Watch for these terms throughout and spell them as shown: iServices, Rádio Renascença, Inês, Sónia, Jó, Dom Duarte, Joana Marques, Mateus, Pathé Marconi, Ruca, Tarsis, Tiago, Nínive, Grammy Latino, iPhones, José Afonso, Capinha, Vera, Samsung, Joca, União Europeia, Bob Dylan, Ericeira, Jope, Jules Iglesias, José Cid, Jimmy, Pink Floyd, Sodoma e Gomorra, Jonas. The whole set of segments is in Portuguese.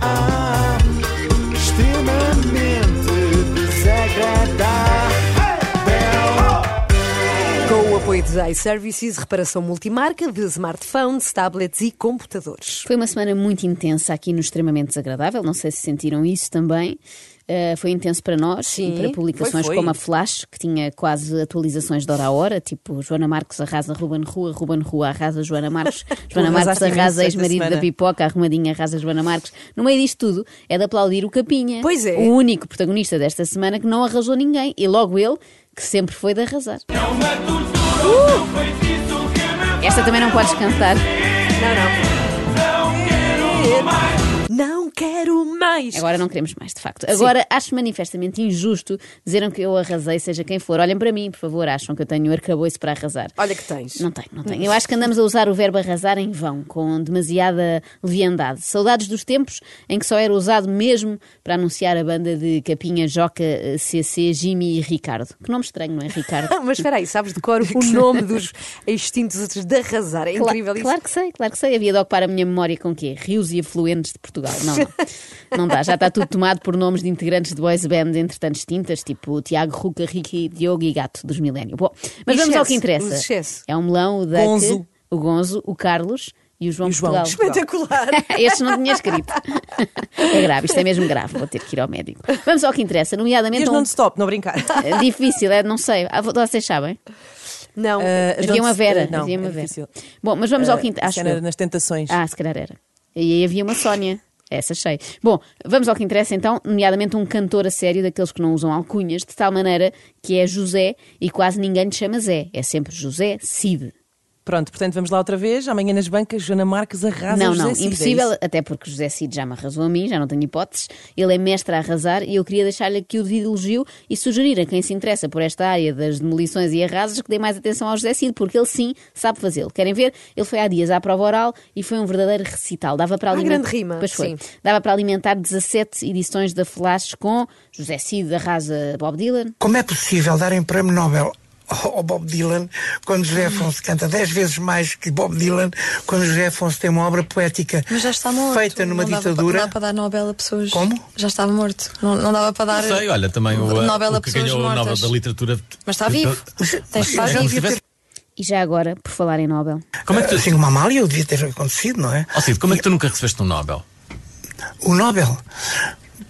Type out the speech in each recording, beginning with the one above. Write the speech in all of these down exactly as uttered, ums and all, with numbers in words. Ah, extremamente. Com o apoio de iServices, reparação multimarca de smartphones, tablets e computadores. Foi uma semana muito intensa aqui no Extremamente Desagradável, não sei se sentiram isso também. Uh, foi intenso para nós. Sim, e para publicações foi, foi. como a Flash, que tinha quase atualizações de hora a hora, tipo Joana Marcos arrasa Ruben Rua, Ruben Rua arrasa Joana Marcos, Joana Marcos arrasa ex-marido da pipoca, arrumadinha arrasa Joana Marcos. No meio disto tudo é de aplaudir o Capinha, pois é. O único protagonista desta semana que não arrasou ninguém, e logo ele, que sempre foi de arrasar. uh! Esta também não podes cantar. Não, não. Não quero mais. Agora não queremos mais, de facto. Agora, sim, acho manifestamente injusto dizeram que eu arrasei, seja quem for. Olhem para mim, por favor, acham que eu tenho arcabouço para arrasar. Olha que tens. Não tenho, não tenho. Eu acho que andamos a usar o verbo arrasar em vão, com demasiada leviandade. Saudades dos tempos em que só era usado mesmo para anunciar a banda de Capinha, Joca, C C, Jimmy e Ricardo. Que nome estranho, não é, Ricardo? Mas espera aí, sabes de cor o nome dos extintos outros de arrasar. É incrível isso. Claro que sei, claro que sei. Havia de ocupar a minha memória com quê? Rios e afluentes de Portugal. Não, não, não dá, já está tudo tomado por nomes de integrantes de boys band entretanto extintas, tipo Tiago, Ruca, Ricky, Diogo e Gato dos Milénios. Bom, mas e vamos excesso, ao que interessa. É o Melão, o Duck, Gonzo. o Gonzo, o Carlos e o João, e o João. Portugal. Espetacular. Estes não tinha escrito. É grave, isto é mesmo grave, vou ter que ir ao médico. Vamos ao que interessa, nomeadamente... Diz um... non-stop, não brincar. Difícil, é, não sei, vocês sabem? Não. Uh, havia uma Vera, uh, não, havia uma é Vera. Difícil. Bom, mas vamos uh, ao que interessa. Acho que era nas tentações. Ah, se calhar era. E aí havia uma Sónia. Essa achei. Bom, vamos ao que interessa então, nomeadamente um cantor a sério daqueles que não usam alcunhas, de tal maneira que é José e quase ninguém te chama Zé. É sempre José Cid. Pronto, portanto vamos lá outra vez. Amanhã nas bancas, Joana Marques arrasa Não, não, José impossível, Cid, é até porque José Cid já me arrasou a mim, já não tenho hipóteses. Ele é mestre a arrasar e eu queria deixar-lhe aqui o devido elogio e sugerir a quem se interessa por esta área das demolições e arrasos que dê mais atenção ao José Cid, porque ele sim sabe fazê-lo. Querem ver? Ele foi há dias à prova oral e foi um verdadeiro recital. Dava para alimentar... grande rima. Pois foi. Sim. Dava para alimentar dezassete edições da Flash com José Cid arrasa Bob Dylan. Como é possível darem prémio Nobel ao Bob Dylan, quando José Afonso canta dez vezes mais que Bob Dylan, quando José Afonso tem uma obra poética mas já está morto, feita numa não dava ditadura. Não dava para dar Nobel a pessoas. Como? Já estava morto. Não, não dava para dar. Não sei, olha, também o, Nobel a o que ganhou o Nobel da literatura. Mas está vivo. Tens que estar. E já agora, por falar em Nobel. Como é que tu... Assim, uma malha eu devia ter acontecido, não é? Ó, Cid, como é que tu nunca recebeste um Nobel? O Nobel?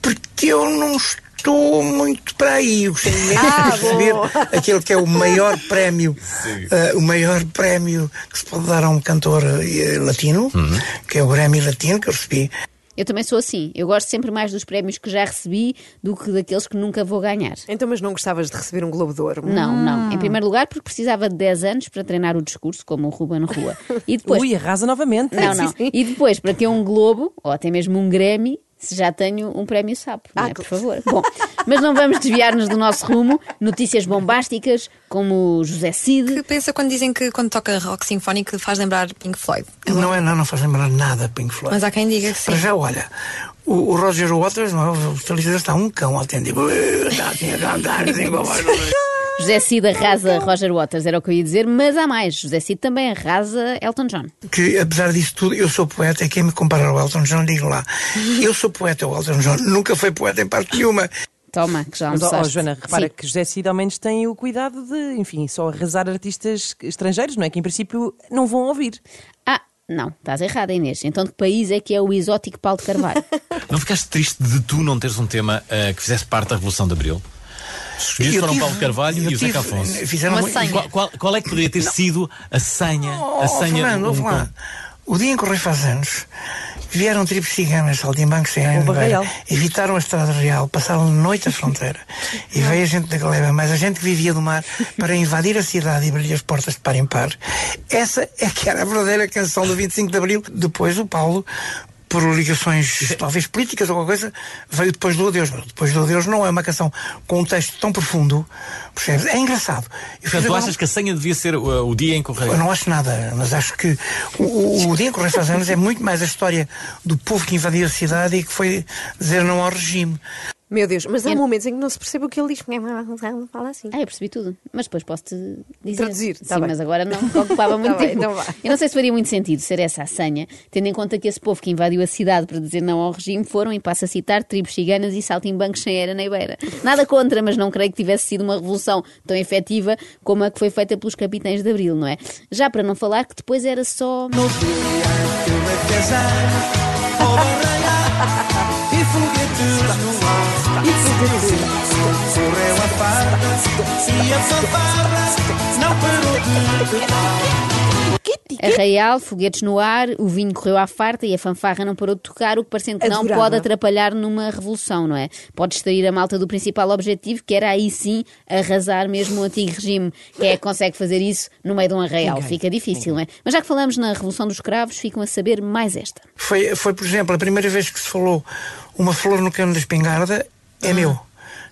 Porque eu não estou. Estou muito para aí, gostaria de ah, receber bom. aquele que é o maior prémio, uh, o maior prémio que se pode dar a um cantor uh, latino, uhum. que é o Grammy Latino, que eu recebi. Eu também sou assim, eu gosto sempre mais dos prémios que já recebi do que daqueles que nunca vou ganhar. Então, mas não gostavas de receber um Globo de Ouro? Não, hum. não. Em primeiro lugar, porque precisava de dez anos para treinar o discurso, como o Ruben Rua. E depois... Ui, arrasa novamente. Não, não. E depois, para ter um Globo, ou até mesmo um Grammy, se já tenho um prémio sapo, ah, não é? Por favor. Bom, mas não vamos desviar-nos do nosso rumo. Notícias bombásticas, como José Cid. Que pensa quando dizem que quando toca rock sinfónico faz lembrar Pink Floyd. Agora. Não é, não, não faz lembrar nada Pink Floyd. Mas há quem diga que sim. Mas já olha, o, o Roger Waters, não, o vocalista está um cão atendido. Está assim a cantar, assim com a voz. José Cid arrasa Roger Waters, era o que eu ia dizer, mas há mais. José Cid também arrasa Elton John. Que, apesar disso tudo, eu sou poeta, e quem me compara ao Elton John, digo lá. Eu sou poeta, o Elton John nunca foi poeta em parte nenhuma. Toma, que já almoçaste. Mas, oh, Joana, repara Sim. que José Cid ao menos tem o cuidado de, enfim, só arrasar artistas estrangeiros, não é? Que em princípio não vão ouvir. Ah, não, estás errada, Inês. Então de que país é que é o exótico Paulo de Carvalho? Não ficaste triste de tu não teres um tema uh, que fizesse parte da Revolução de Abril? Escolhidos foram Paulo Carvalho e o Joca Afonso. Qual, qual, qual é que poderia ter não. sido a senha? Oh, a senha Fernando, um... lá. O dia em que o rei faz anos, vieram tribos ciganas, saltimbancos e evitaram a estrada real, passaram noite à fronteira e veio a gente da gleba, mas a gente que vivia do mar, para invadir a cidade e abrir as portas de par em par. Essa é que era a verdadeira canção do vinte e cinco de Abril. Depois o Paulo por ligações talvez políticas ou alguma coisa, veio depois do Adeus. Depois do Adeus não é uma canção com um texto tão profundo, percebes? É engraçado. Portanto, tu achas um... que a senha devia ser uh, o dia em que o rei... Eu não acho nada, mas acho que o, o, o dia em que o rei faz anos é muito mais a história do povo que invadiu a cidade e que foi dizer não ao regime. Meu Deus, mas há é. momentos em que não se percebe o que ele diz. Fala assim. Ah, eu percebi tudo. Mas depois posso-te dizer. Traduzir, tá Sim, bem. Mas agora não ocupava muito tá tempo. Bem, então eu não sei se faria muito sentido ser essa a senha, tendo em conta que esse povo que invadiu a cidade para dizer não ao regime foram, e passo a citar, tribos ciganas e saltimbancos sem era nem beira. Nada contra, mas não creio que tivesse sido uma revolução tão efetiva como a que foi feita pelos capitães de Abril, não é? Já para não falar que depois era só... No e foguetes no ar, e foguetes correu a farda, e a fanfarra não parou de tocar. Arraial, foguetes no ar, o vinho correu à farta e a fanfarra não parou de tocar, o que parecendo que não pode atrapalhar numa revolução, não é? Pode extrair a malta do principal objetivo, que era aí sim arrasar mesmo o antigo regime. Quem é que consegue fazer isso no meio de um arraial? Okay. Fica difícil, okay. não é? Mas já que falamos na Revolução dos Cravos, ficam a saber mais esta. Foi, foi por exemplo, a primeira vez que se falou uma flor no cano da espingarda é ah. meu.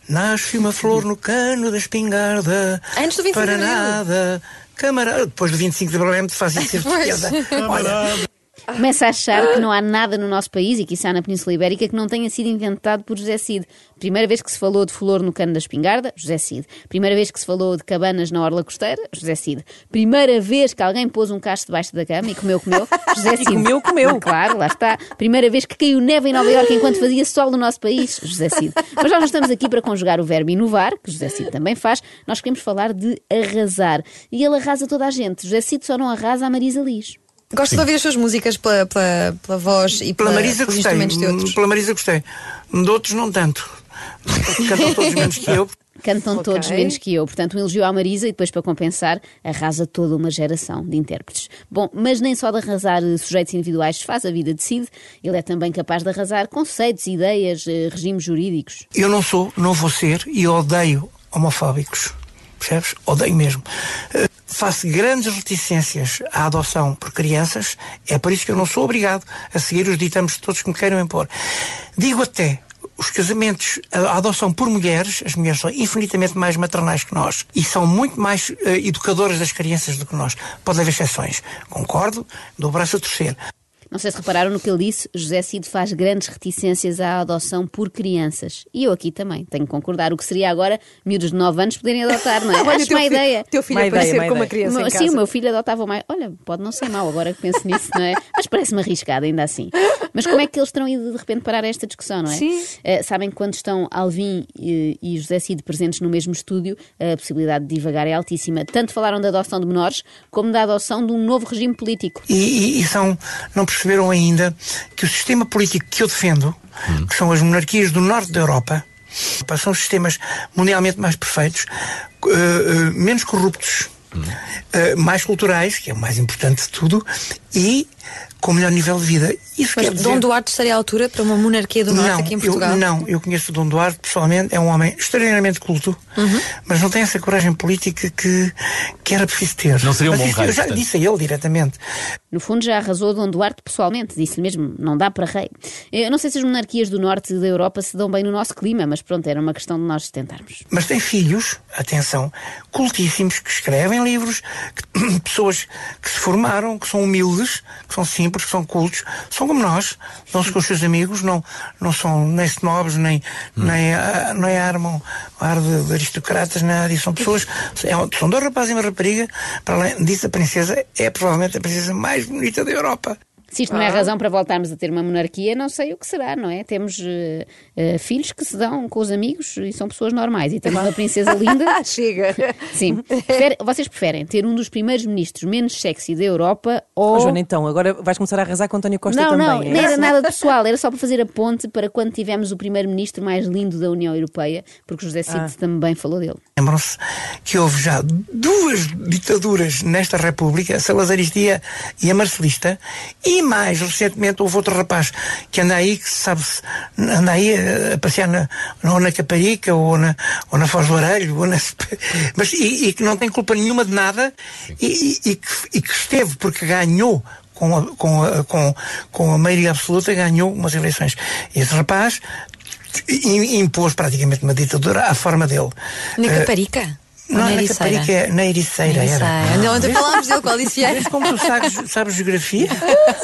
Nasce uma flor no cano da espingarda, antes do vinte e cinco para de nada, camarada. Depois do vinte e cinco de abril é muito fácil ser portuguesa. Olha. Começa a achar que não há nada no nosso país, e quiçá na Península Ibérica, que não tenha sido inventado por José Cid. Primeira vez que se falou de flor no cano da espingarda, José Cid. Primeira vez que se falou de cabanas na orla costeira, José Cid. Primeira vez que alguém pôs um cacho debaixo da cama e comeu, comeu, José Cid. E comeu, comeu. Claro, lá está. Primeira vez que caiu neve em Nova Iorque enquanto fazia sol no nosso país, José Cid. Mas nós não estamos aqui para conjugar o verbo inovar, que José Cid também faz. Nós queremos falar de arrasar. E ele arrasa toda a gente. José Cid só não arrasa a Marisa Liz. Gosto Sim. de ouvir as suas músicas pela, pela, pela voz e pela, pela Marisa pelos gostei, instrumentos de outros. Pela Marisa gostei. De outros não tanto. Cantam todos menos que eu. Cantam okay. todos menos que eu. Portanto, um elogio à Marisa e depois, para compensar, arrasa toda uma geração de intérpretes. Bom, mas nem só de arrasar sujeitos individuais faz a vida de Cid. Ele é também capaz de arrasar conceitos, ideias, regimes jurídicos. Eu não sou, não vou ser e odeio homofóbicos. Percebes? Odeio mesmo. Faço grandes reticências à adoção por crianças, é por isso que eu não sou obrigado a seguir os ditames de todos que me queiram impor. Digo até, os casamentos, a adoção por mulheres, as mulheres são infinitamente mais maternais que nós e são muito mais uh, educadoras das crianças do que nós. Pode haver exceções. Concordo, dou o braço a torcer. Não sei se repararam no que ele disse, José Cid faz grandes reticências à adoção por crianças. E eu aqui também tenho que concordar. O que seria agora miúdos de nove anos poderem adotar, não é? Olha, acho uma ideia. O teu filho aparecer como uma criança em casa. Sim, o meu filho adotava mais. Olha, pode não ser mal agora que penso nisso, não é? Mas parece-me arriscado ainda assim. Mas como é que eles terão ido de repente parar esta discussão, não é? Sim. Uh, sabem que quando estão Alvim e, e José Cid presentes no mesmo estúdio, a possibilidade de divagar é altíssima. Tanto falaram da adoção de menores, como da adoção de um novo regime político. E, e, e são... Não perceberam ainda que o sistema político que eu defendo, hum. que são as monarquias do norte da Europa, são sistemas mundialmente mais perfeitos, uh, uh, menos corruptos, hum. uh, mais culturais, que é o mais importante de tudo, e com melhor nível de vida. Isso Mas quer dizer... Dom Duarte estaria à altura para uma monarquia do norte não, aqui em Portugal? Eu, não, eu conheço o Dom Duarte pessoalmente, é um homem extraordinariamente culto, uhum. mas não tem essa coragem política que, que era preciso ter. Não seria um mas bom isso, rei. Eu já portanto. disse a ele diretamente. No fundo já arrasou Dom Duarte pessoalmente, disse-lhe mesmo, não dá para rei. Eu não sei se as monarquias do norte da Europa se dão bem no nosso clima, mas pronto, era uma questão de nós tentarmos. Mas tem filhos, atenção, cultíssimos, que escrevem livros, que, pessoas que se formaram, que são humildes, que são simples, que são cultos, são como nós, não são com os seus amigos, não, não são nem snobs, nem, hum. nem, a, nem armam ar de, de aristocratas, nada, e são pessoas, são dois rapazes e uma rapariga, para além disso a princesa é provavelmente a princesa mais bonita da Europa. Se isto não é razão para voltarmos a ter uma monarquia, não sei o que será, não é? Temos uh, uh, filhos que se dão com os amigos e são pessoas normais. E temos uma princesa linda. Ah, chega! Sim. Prefere, vocês preferem ter um dos primeiros ministros menos sexy da Europa ou... Oh, Joana, então, agora vais começar a arrasar com António Costa não, também. Não, não, é? Não era nada pessoal. Era só para fazer a ponte para quando tivemos o primeiro-ministro mais lindo da União Europeia, porque José Cid ah. também falou dele. Lembram-se que houve já duas ditaduras nesta República, a salazaristia e a marcelista, e mais recentemente houve outro rapaz que anda aí, que sabe-se, anda aí a passear na, ou na Caparica ou na, ou na Foz do Arelho ou na, mas, e, e que não tem culpa nenhuma de nada e, e, e, que, e que esteve porque ganhou com a, com a, com, com a maioria absoluta, ganhou umas eleições. Esse rapaz impôs praticamente uma ditadura à forma dele. Na Caparica? Não, na, na Caparica, é, na Ericeira. Ericeira. Era. Não, ainda falámos dele, qual disse é? Como tu sabes, sabes geografia?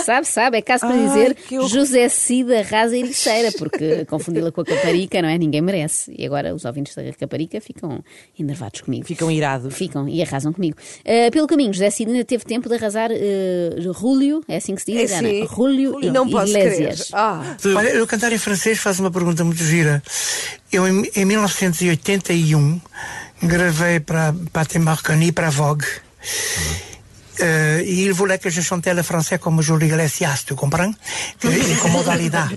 Sabe, sabe, é caso para Ai, dizer que José Cid arrasa a Ericeira, porque confundi-la com a Caparica, não é? Ninguém merece. E agora os ouvintes da Caparica ficam enervados comigo. Ficam irados. Ficam e arrasam comigo. Uh, pelo caminho, José Cid ainda teve tempo de arrasar uh, Rúlio, é assim que se diz, é, Ana? Rúlio e não Iglesias. Ah. Olha, eu cantar em francês faz uma pergunta muito gira. Eu, em, em mil novecentos e oitenta e um, gravei para Pathé Marconi, para Vogue. Et il voulait que je chantais le français comme Jules Iglesias, tu comprends? Comme modalidad.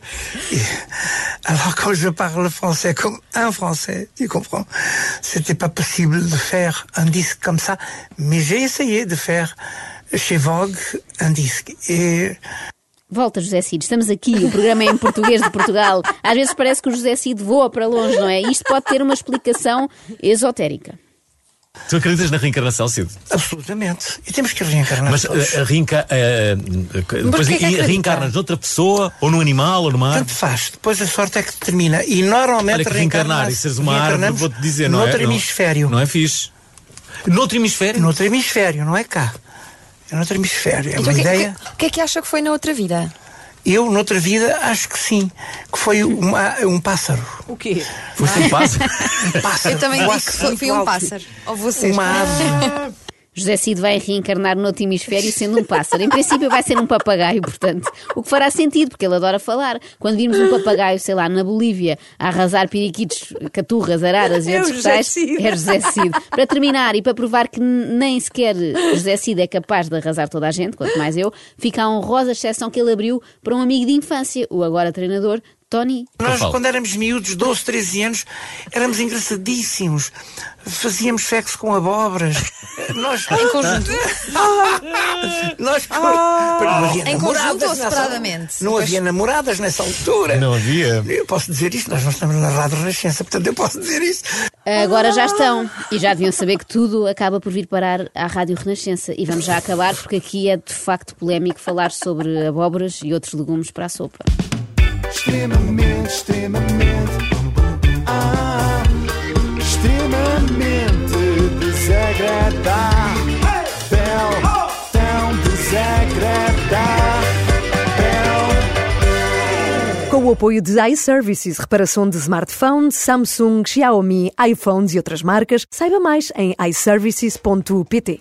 Alors quand je parle français comme un français, tu comprends? C'était pas possible de faire un disque comme ça, mais j'ai essayé de faire chez Vogue un disque. Et volta, José Cid, estamos aqui, o programa é em português de Portugal. Às vezes parece que o José Cid voa para longe, não é? Isto pode ter uma explicação esotérica. Tu acreditas na reencarnação, Cid? Absolutamente. E temos que reencarnar. Mas todos. A reenca... Uh, depois que é que reencarnas noutra pessoa, ou num animal, ou numa árvore? Tanto faz. Depois a sorte é que determina. E normalmente olha que reencarnar e seres uma árvore, vou-te dizer, não é? Noutro hemisfério. Não é fixe. Noutro hemisfério? Noutro hemisfério, não é cá. É noutro hemisfério, é uma ideia. O que, que é que acha que foi na outra vida? Eu, noutra vida, acho que sim. Que foi uma, um pássaro. O quê? Foste ah. um pássaro? Um pássaro. Eu também disse que foi, foi um pássaro. Ou vocês? Uma ave. Ah. José Cid vai reencarnar noutro hemisfério sendo um pássaro. Em princípio vai ser um papagaio, portanto. O que fará sentido, porque ele adora falar. Quando vimos um papagaio, sei lá, na Bolívia, a arrasar periquitos, caturras, araras e outros tais, é José Cid. Para terminar e para provar que nem sequer José Cid é capaz de arrasar toda a gente, quanto mais eu, fica a honrosa exceção que ele abriu para um amigo de infância, o agora treinador, Tony. Nós, quando éramos miúdos, doze, treze anos, éramos engraçadíssimos. Fazíamos sexo com abobras. Nós em conjunto. Nós ah, em conjunto ou separadamente? Não havia namoradas nessa altura. Não havia. Eu posso dizer isto, nós não estamos na Rádio Renascença, portanto eu posso dizer isto. Agora já estão. E já deviam saber que tudo acaba por vir parar à Rádio Renascença. E vamos já acabar, porque aqui é de facto polémico falar sobre abobras e outros legumes para a sopa. Extremamente, extremamente ah, extremamente desagradável, tão desagradável. Com o apoio de iServices, reparação de smartphones, Samsung, Xiaomi, iPhones e outras marcas, saiba mais em i services ponto p t.